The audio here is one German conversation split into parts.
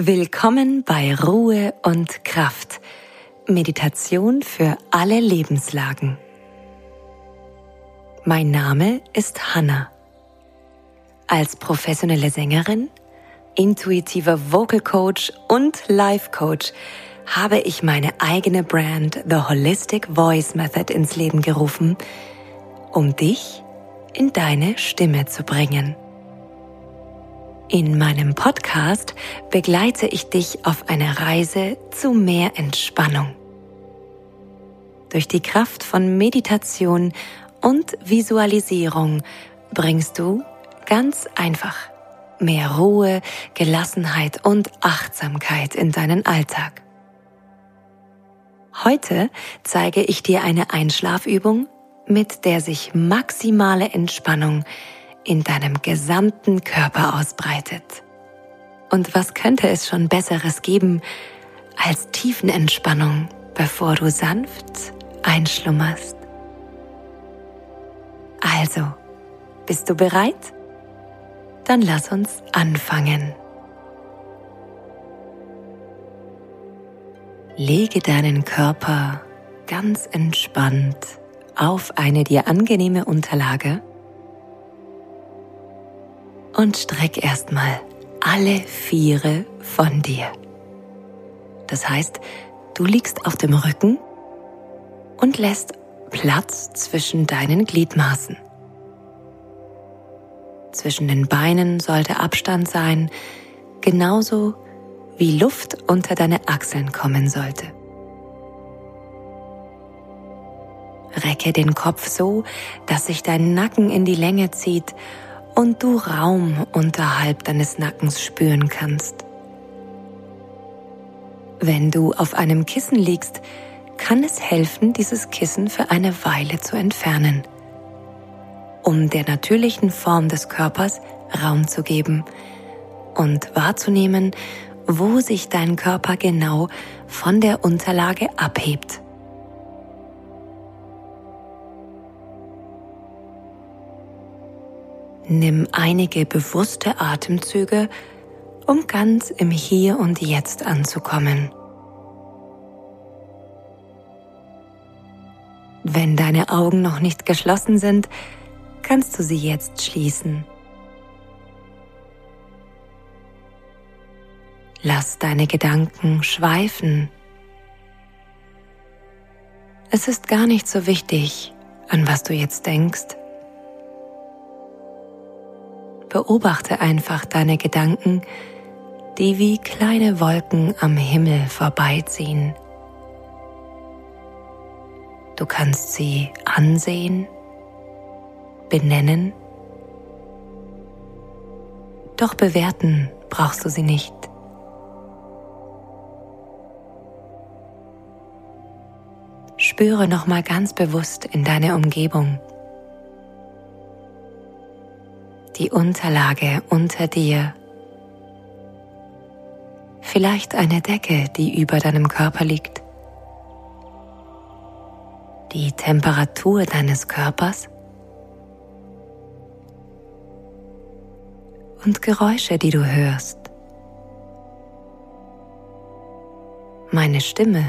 Willkommen bei Ruhe und Kraft. Meditation für alle Lebenslagen. Mein Name ist Hanna. Als professionelle Sängerin, intuitiver Vocal Coach und Life Coach habe ich meine eigene Brand The Holistic Voice Method ins Leben gerufen, um dich in deine Stimme zu bringen. In meinem Podcast begleite ich dich auf einer Reise zu mehr Entspannung. Durch die Kraft von Meditation und Visualisierung bringst du ganz einfach mehr Ruhe, Gelassenheit und Achtsamkeit in deinen Alltag. Heute zeige ich dir eine Einschlafübung, mit der sich maximale Entspannung in deinem gesamten Körper ausbreitet. Und was könnte es schon Besseres geben als Tiefenentspannung, bevor du sanft einschlummerst? Also, bist du bereit? Dann lass uns anfangen. Lege deinen Körper ganz entspannt auf eine dir angenehme Unterlage und streck erstmal alle Viere von dir. Das heißt, du liegst auf dem Rücken und lässt Platz zwischen deinen Gliedmaßen. Zwischen den Beinen sollte Abstand sein, genauso wie Luft unter deine Achseln kommen sollte. Recke den Kopf so, dass sich dein Nacken in die Länge zieht und du Raum unterhalb deines Nackens spüren kannst. Wenn du auf einem Kissen liegst, kann es helfen, dieses Kissen für eine Weile zu entfernen, um der natürlichen Form des Körpers Raum zu geben und wahrzunehmen, wo sich dein Körper genau von der Unterlage abhebt. Nimm einige bewusste Atemzüge, um ganz im Hier und Jetzt anzukommen. Wenn deine Augen noch nicht geschlossen sind, kannst du sie jetzt schließen. Lass deine Gedanken schweifen. Es ist gar nicht so wichtig, an was du jetzt denkst. Beobachte einfach deine Gedanken, die wie kleine Wolken am Himmel vorbeiziehen. Du kannst sie ansehen, benennen, doch bewerten brauchst du sie nicht. Spüre nochmal ganz bewusst in deine Umgebung. Die Unterlage unter dir, vielleicht eine Decke, die über deinem Körper liegt, die Temperatur deines Körpers und Geräusche, die du hörst. Meine Stimme,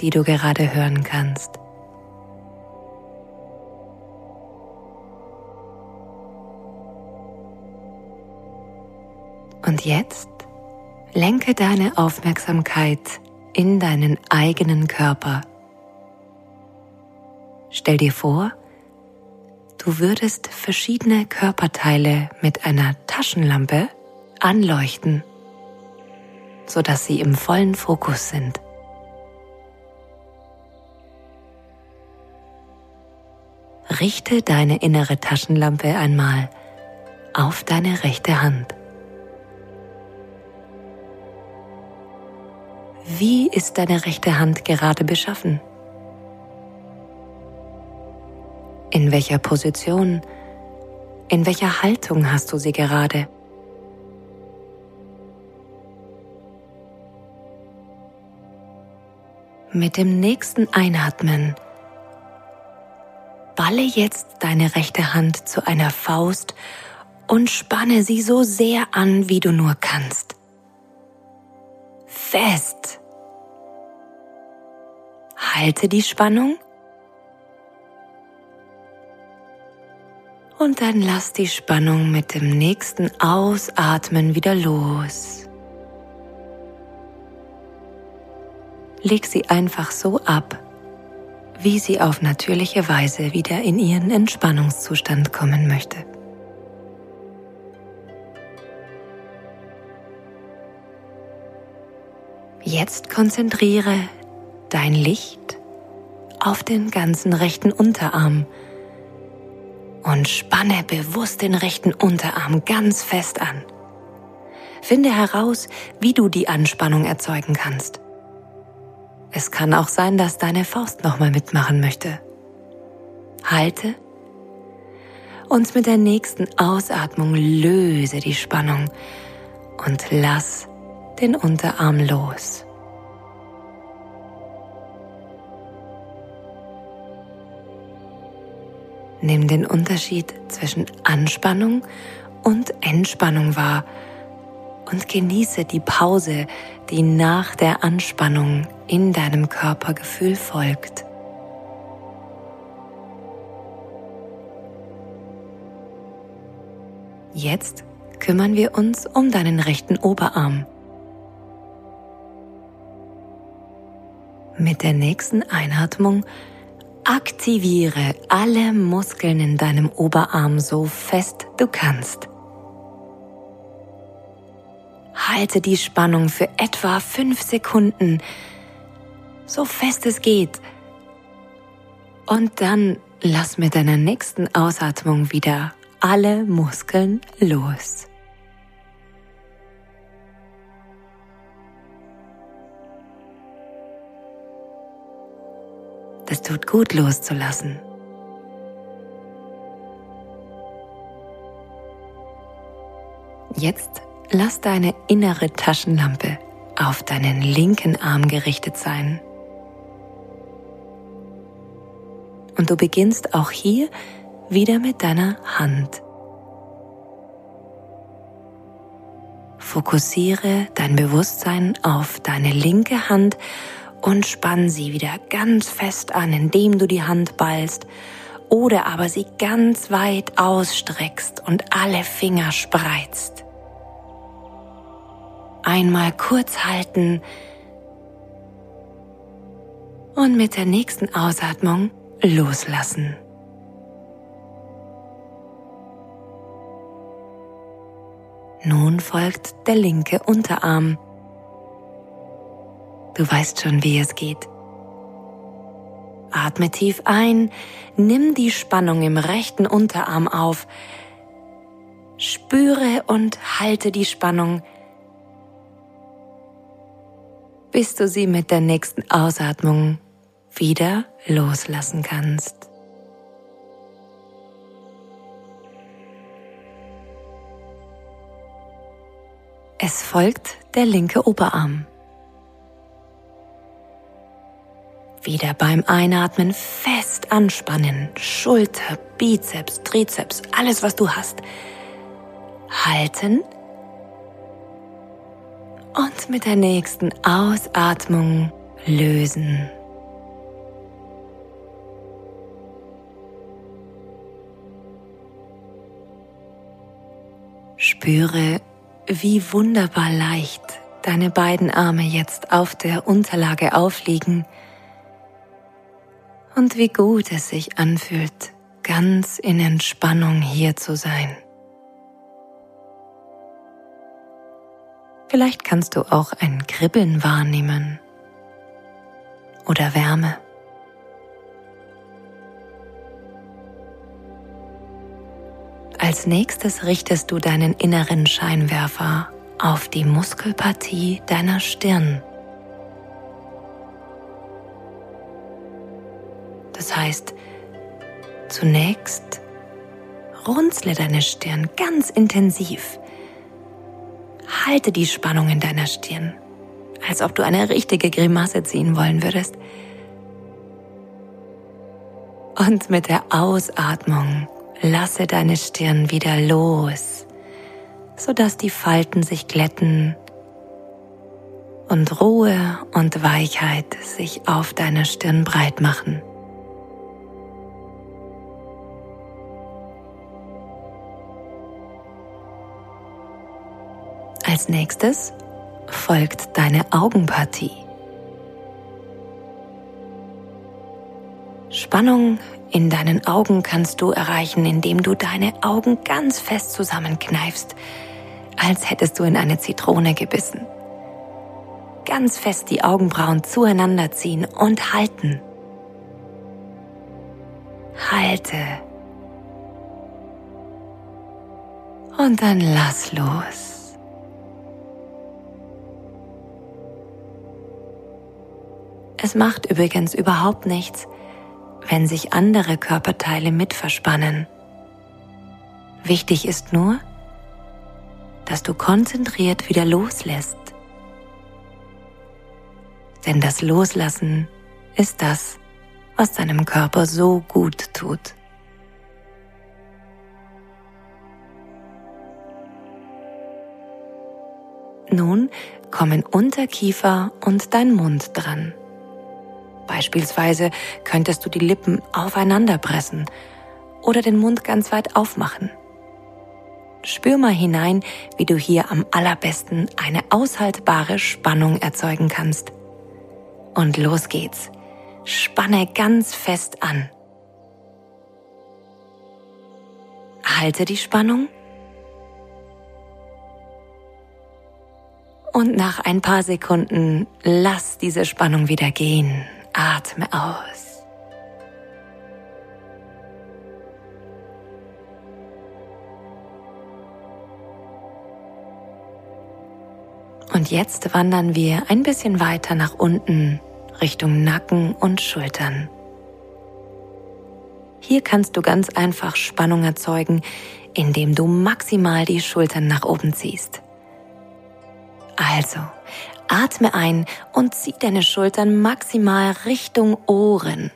die du gerade hören kannst. Und jetzt lenke deine Aufmerksamkeit in deinen eigenen Körper. Stell dir vor, du würdest verschiedene Körperteile mit einer Taschenlampe anleuchten, sodass sie im vollen Fokus sind. Richte deine innere Taschenlampe einmal auf deine rechte Hand. Wie ist deine rechte Hand gerade beschaffen? In welcher Position, in welcher Haltung hast du sie gerade? Mit dem nächsten Einatmen balle jetzt deine rechte Hand zu einer Faust und spanne sie so sehr an, wie du nur kannst. fest. Halte die Spannung und dann lass die Spannung mit dem nächsten Ausatmen wieder los. Leg sie einfach so ab, wie sie auf natürliche Weise wieder in ihren Entspannungszustand kommen möchte. Jetzt konzentriere dein Licht auf den ganzen rechten Unterarm und spanne bewusst den rechten Unterarm ganz fest an. Finde heraus, wie du die Anspannung erzeugen kannst. Es kann auch sein, dass deine Faust nochmal mitmachen möchte. Halte und mit der nächsten Ausatmung löse die Spannung und lass den Unterarm los. Nimm den Unterschied zwischen Anspannung und Entspannung wahr und genieße die Pause, die nach der Anspannung in deinem Körpergefühl folgt. Jetzt kümmern wir uns um deinen rechten Oberarm. Mit der nächsten Einatmung aktiviere alle Muskeln in deinem Oberarm so fest du kannst. Halte die Spannung für etwa 5 Sekunden, so fest es geht. Und dann lass mit deiner nächsten Ausatmung wieder alle Muskeln los. Das tut gut, loszulassen. Jetzt lass deine innere Taschenlampe auf deinen linken Arm gerichtet sein. Und du beginnst auch hier wieder mit deiner Hand. Fokussiere dein Bewusstsein auf deine linke Hand und spann sie wieder ganz fest an, indem du die Hand ballst oder aber sie ganz weit ausstreckst und alle Finger spreizt. Einmal kurz halten und mit der nächsten Ausatmung loslassen. Nun folgt der linke Unterarm. Du weißt schon, wie es geht. Atme tief ein, nimm die Spannung im rechten Unterarm auf, spüre und halte die Spannung, bis du sie mit der nächsten Ausatmung wieder loslassen kannst. Es folgt der linke Oberarm. Wieder beim Einatmen fest anspannen, Schulter, Bizeps, Trizeps, alles was du hast. Halten und mit der nächsten Ausatmung lösen. Spüre, wie wunderbar leicht deine beiden Arme jetzt auf der Unterlage aufliegen. Und wie gut es sich anfühlt, ganz in Entspannung hier zu sein. Vielleicht kannst du auch ein Kribbeln wahrnehmen oder Wärme. Als nächstes richtest du deinen inneren Scheinwerfer auf die Muskelpartie deiner Stirn. Das heißt, zunächst runzle deine Stirn ganz intensiv. Halte die Spannung in deiner Stirn, als ob du eine richtige Grimasse ziehen wollen würdest. Und mit der Ausatmung lasse deine Stirn wieder los, sodass die Falten sich glätten und Ruhe und Weichheit sich auf deiner Stirn breit machen. Als nächstes folgt deine Augenpartie. Spannung in deinen Augen kannst du erreichen, indem du deine Augen ganz fest zusammenkneifst, als hättest du in eine Zitrone gebissen. Ganz fest die Augenbrauen zueinander ziehen und halten. Halte. Und dann lass los. Es macht übrigens überhaupt nichts, wenn sich andere Körperteile mitverspannen. Wichtig ist nur, dass du konzentriert wieder loslässt. Denn das Loslassen ist das, was deinem Körper so gut tut. Nun kommen Unterkiefer und dein Mund dran. Beispielsweise könntest du die Lippen aufeinander pressen oder den Mund ganz weit aufmachen. Spür mal hinein, wie du hier am allerbesten eine aushaltbare Spannung erzeugen kannst. Und los geht's. Spanne ganz fest an. Halte die Spannung. Und nach ein paar Sekunden lass diese Spannung wieder gehen. Atme aus. Und jetzt wandern wir ein bisschen weiter nach unten, Richtung Nacken und Schultern. Hier kannst du ganz einfach Spannung erzeugen, indem du maximal die Schultern nach oben ziehst. Also, atme ein und zieh deine Schultern maximal Richtung Ohren.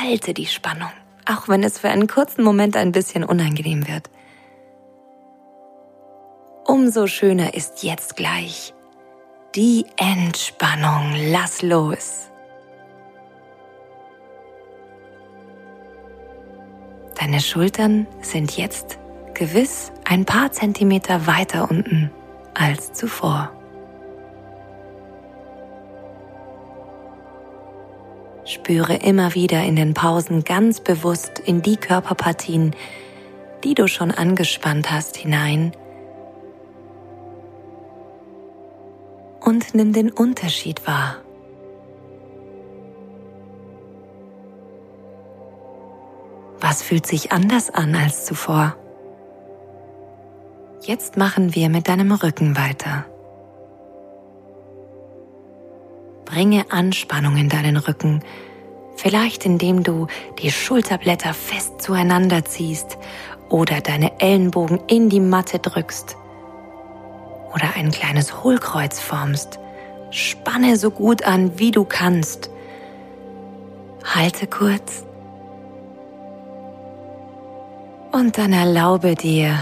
Halte die Spannung, auch wenn es für einen kurzen Moment ein bisschen unangenehm wird. Umso schöner ist jetzt gleich die Entspannung. Lass los. Deine Schultern sind jetzt gewiss ein paar Zentimeter weiter unten als zuvor. Spüre immer wieder in den Pausen ganz bewusst in die Körperpartien, die du schon angespannt hast, hinein und nimm den Unterschied wahr. Was fühlt sich anders an als zuvor? Jetzt machen wir mit deinem Rücken weiter. Bringe Anspannung in deinen Rücken, vielleicht indem du die Schulterblätter fest zueinander ziehst oder deine Ellenbogen in die Matte drückst oder ein kleines Hohlkreuz formst. Spanne so gut an, wie du kannst. Halte kurz und dann erlaube dir,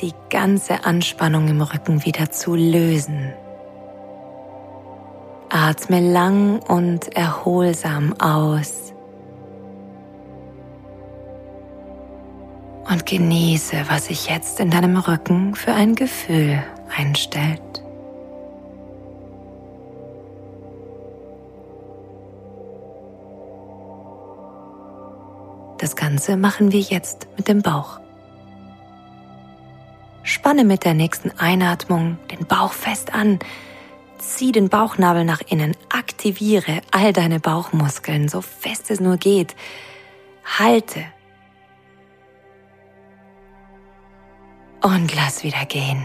die ganze Anspannung im Rücken wieder zu lösen. Atme lang und erholsam aus. Und genieße, was sich jetzt in deinem Rücken für ein Gefühl einstellt. Das Ganze machen wir jetzt mit dem Bauch. Spanne mit der nächsten Einatmung den Bauch fest an. Zieh den Bauchnabel nach innen. Aktiviere all deine Bauchmuskeln, so fest es nur geht. Halte. Und lass wieder gehen.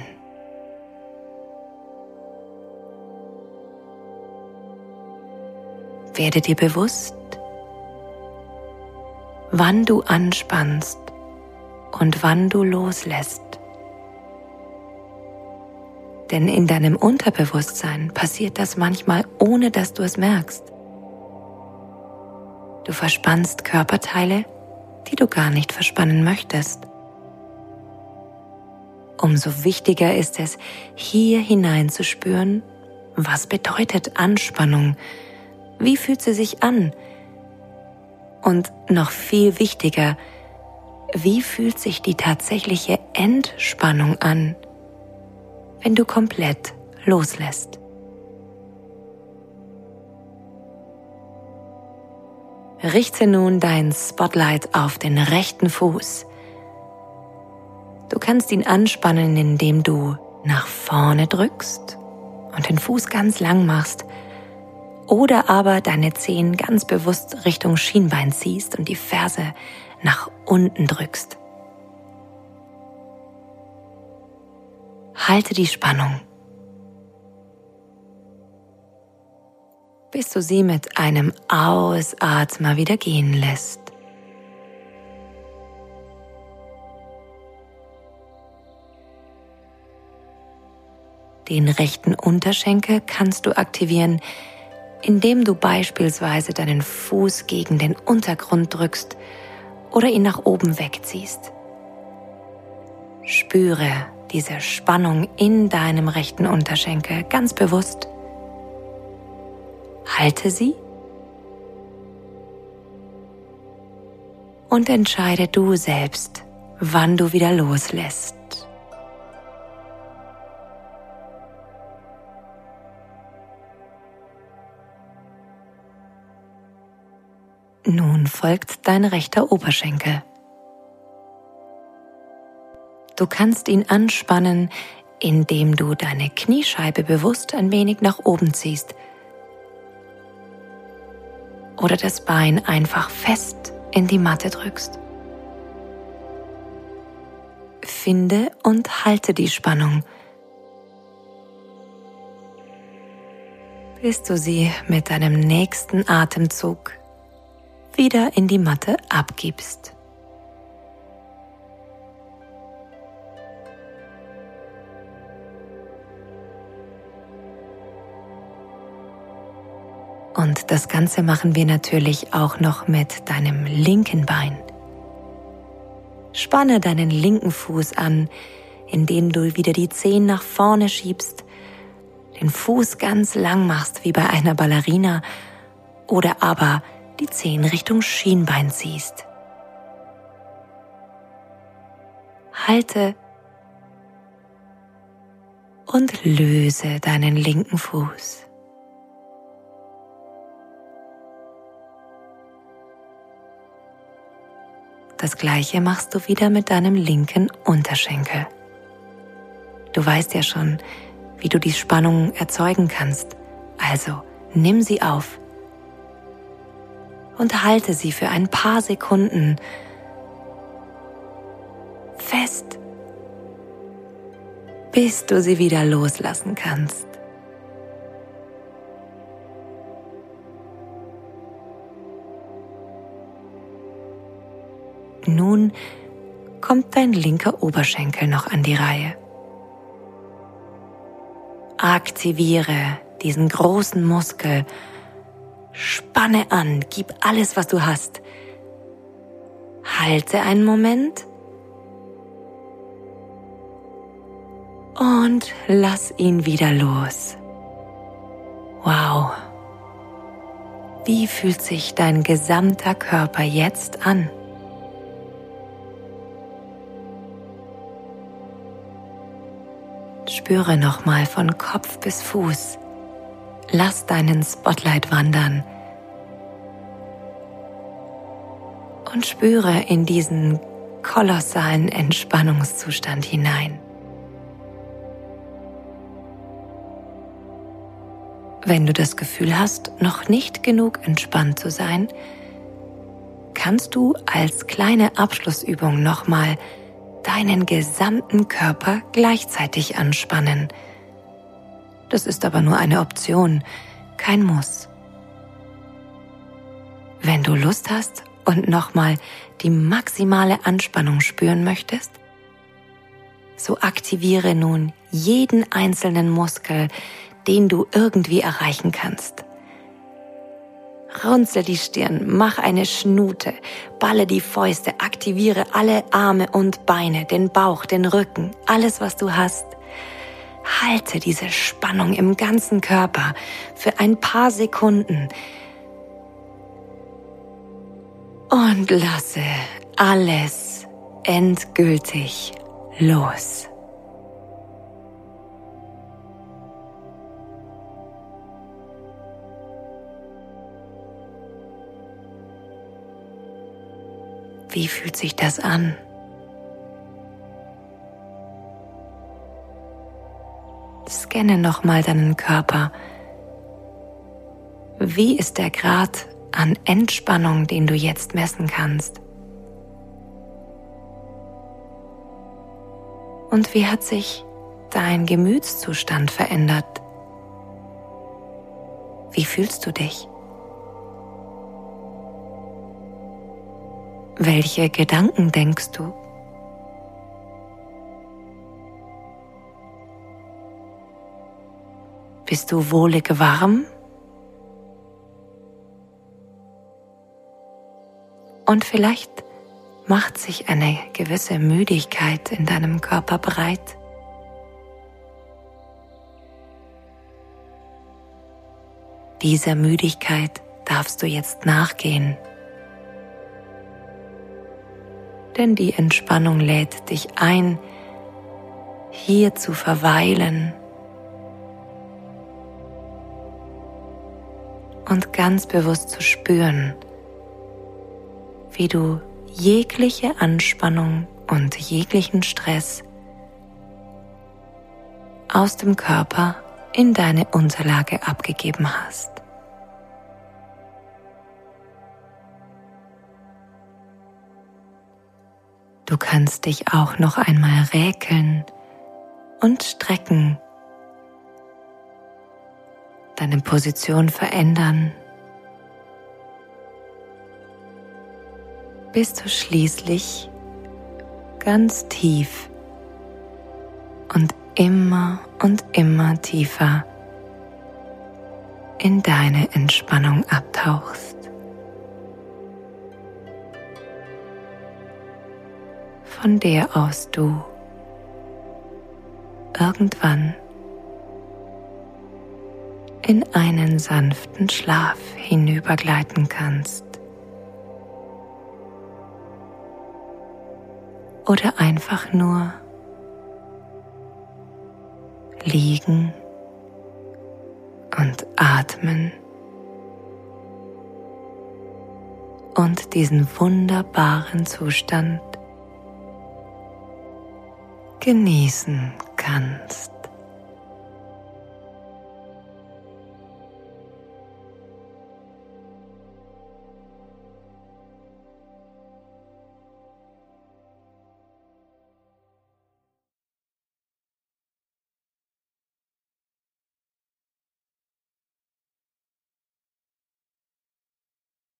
Werde dir bewusst, wann du anspannst und wann du loslässt. Denn in deinem Unterbewusstsein passiert das manchmal, ohne dass du es merkst. Du verspannst Körperteile, die du gar nicht verspannen möchtest. Umso wichtiger ist es, hier hineinzuspüren Was bedeutet Anspannung? Wie fühlt sie sich an? Und noch viel wichtiger, wie fühlt sich die tatsächliche Entspannung an, wenn du komplett loslässt? Richte nun dein Spotlight auf den rechten Fuß. Du kannst ihn anspannen, indem du nach vorne drückst und den Fuß ganz lang machst oder aber deine Zehen ganz bewusst Richtung Schienbein ziehst und die Ferse nach unten drückst. Halte die Spannung, bis du sie mit einem Ausatmen wieder gehen lässt. Den rechten Unterschenkel kannst du aktivieren, indem du beispielsweise deinen Fuß gegen den Untergrund drückst oder ihn nach oben wegziehst. Spüre diese Spannung in deinem rechten Unterschenkel ganz bewusst. Halte sie und entscheide du selbst, wann du wieder loslässt. Nun folgt dein rechter Oberschenkel. Du kannst ihn anspannen, indem du deine Kniescheibe bewusst ein wenig nach oben ziehst. Oder das Bein einfach fest in die Matte drückst. Finde und halte die Spannung, bis du sie mit deinem nächsten Atemzug wieder in die Matte abgibst. Und das Ganze machen wir natürlich auch noch mit deinem linken Bein. Spanne deinen linken Fuß an, indem du wieder die Zehen nach vorne schiebst, den Fuß ganz lang machst wie bei einer Ballerina oder aber die Zehen Richtung Schienbein ziehst. Halte und löse deinen linken Fuß. Das Gleiche machst du wieder mit deinem linken Unterschenkel. Du weißt ja schon, wie du die Spannung erzeugen kannst, also nimm sie auf und halte sie für ein paar Sekunden fest, bis du sie wieder loslassen kannst. Nun kommt dein linker Oberschenkel noch an die Reihe. Aktiviere diesen großen Muskel, spanne an, gib alles, was du hast. Halte einen Moment und lass ihn wieder los. Wow! Wie fühlt sich dein gesamter Körper jetzt an? Spüre nochmal von Kopf bis Fuß. Lass deinen Spotlight wandern. Und spüre in diesen kolossalen Entspannungszustand hinein. Wenn du das Gefühl hast, noch nicht genug entspannt zu sein, kannst du als kleine Abschlussübung nochmal deinen gesamten Körper gleichzeitig anspannen. Das ist aber nur eine Option, kein Muss. Wenn du Lust hast und nochmal die maximale Anspannung spüren möchtest, so aktiviere nun jeden einzelnen Muskel, den du irgendwie erreichen kannst. Runzle die Stirn, mach eine Schnute, balle die Fäuste, aktiviere alle Arme und Beine, den Bauch, den Rücken, alles, was du hast. Halte diese Spannung im ganzen Körper für ein paar Sekunden und lasse alles endgültig los. Wie fühlt sich das an? Scanne nochmal deinen Körper. Wie ist der Grad an Entspannung, den du jetzt messen kannst? Und wie hat sich dein Gemütszustand verändert? Wie fühlst du dich? Welche Gedanken denkst du? Bist du wohlig warm? Und vielleicht macht sich eine gewisse Müdigkeit in deinem Körper breit? Dieser Müdigkeit darfst du jetzt nachgehen. Denn die Entspannung lädt dich ein, hier zu verweilen und ganz bewusst zu spüren, wie du jegliche Anspannung und jeglichen Stress aus dem Körper in deine Unterlage abgegeben hast. Du kannst dich auch noch einmal räkeln und strecken, deine Position verändern, bis du schließlich ganz tief und immer tiefer in deine Entspannung abtauchst. Von der aus du irgendwann in einen sanften Schlaf hinübergleiten kannst oder einfach nur liegen und atmen und diesen wunderbaren Zustand genießen kannst.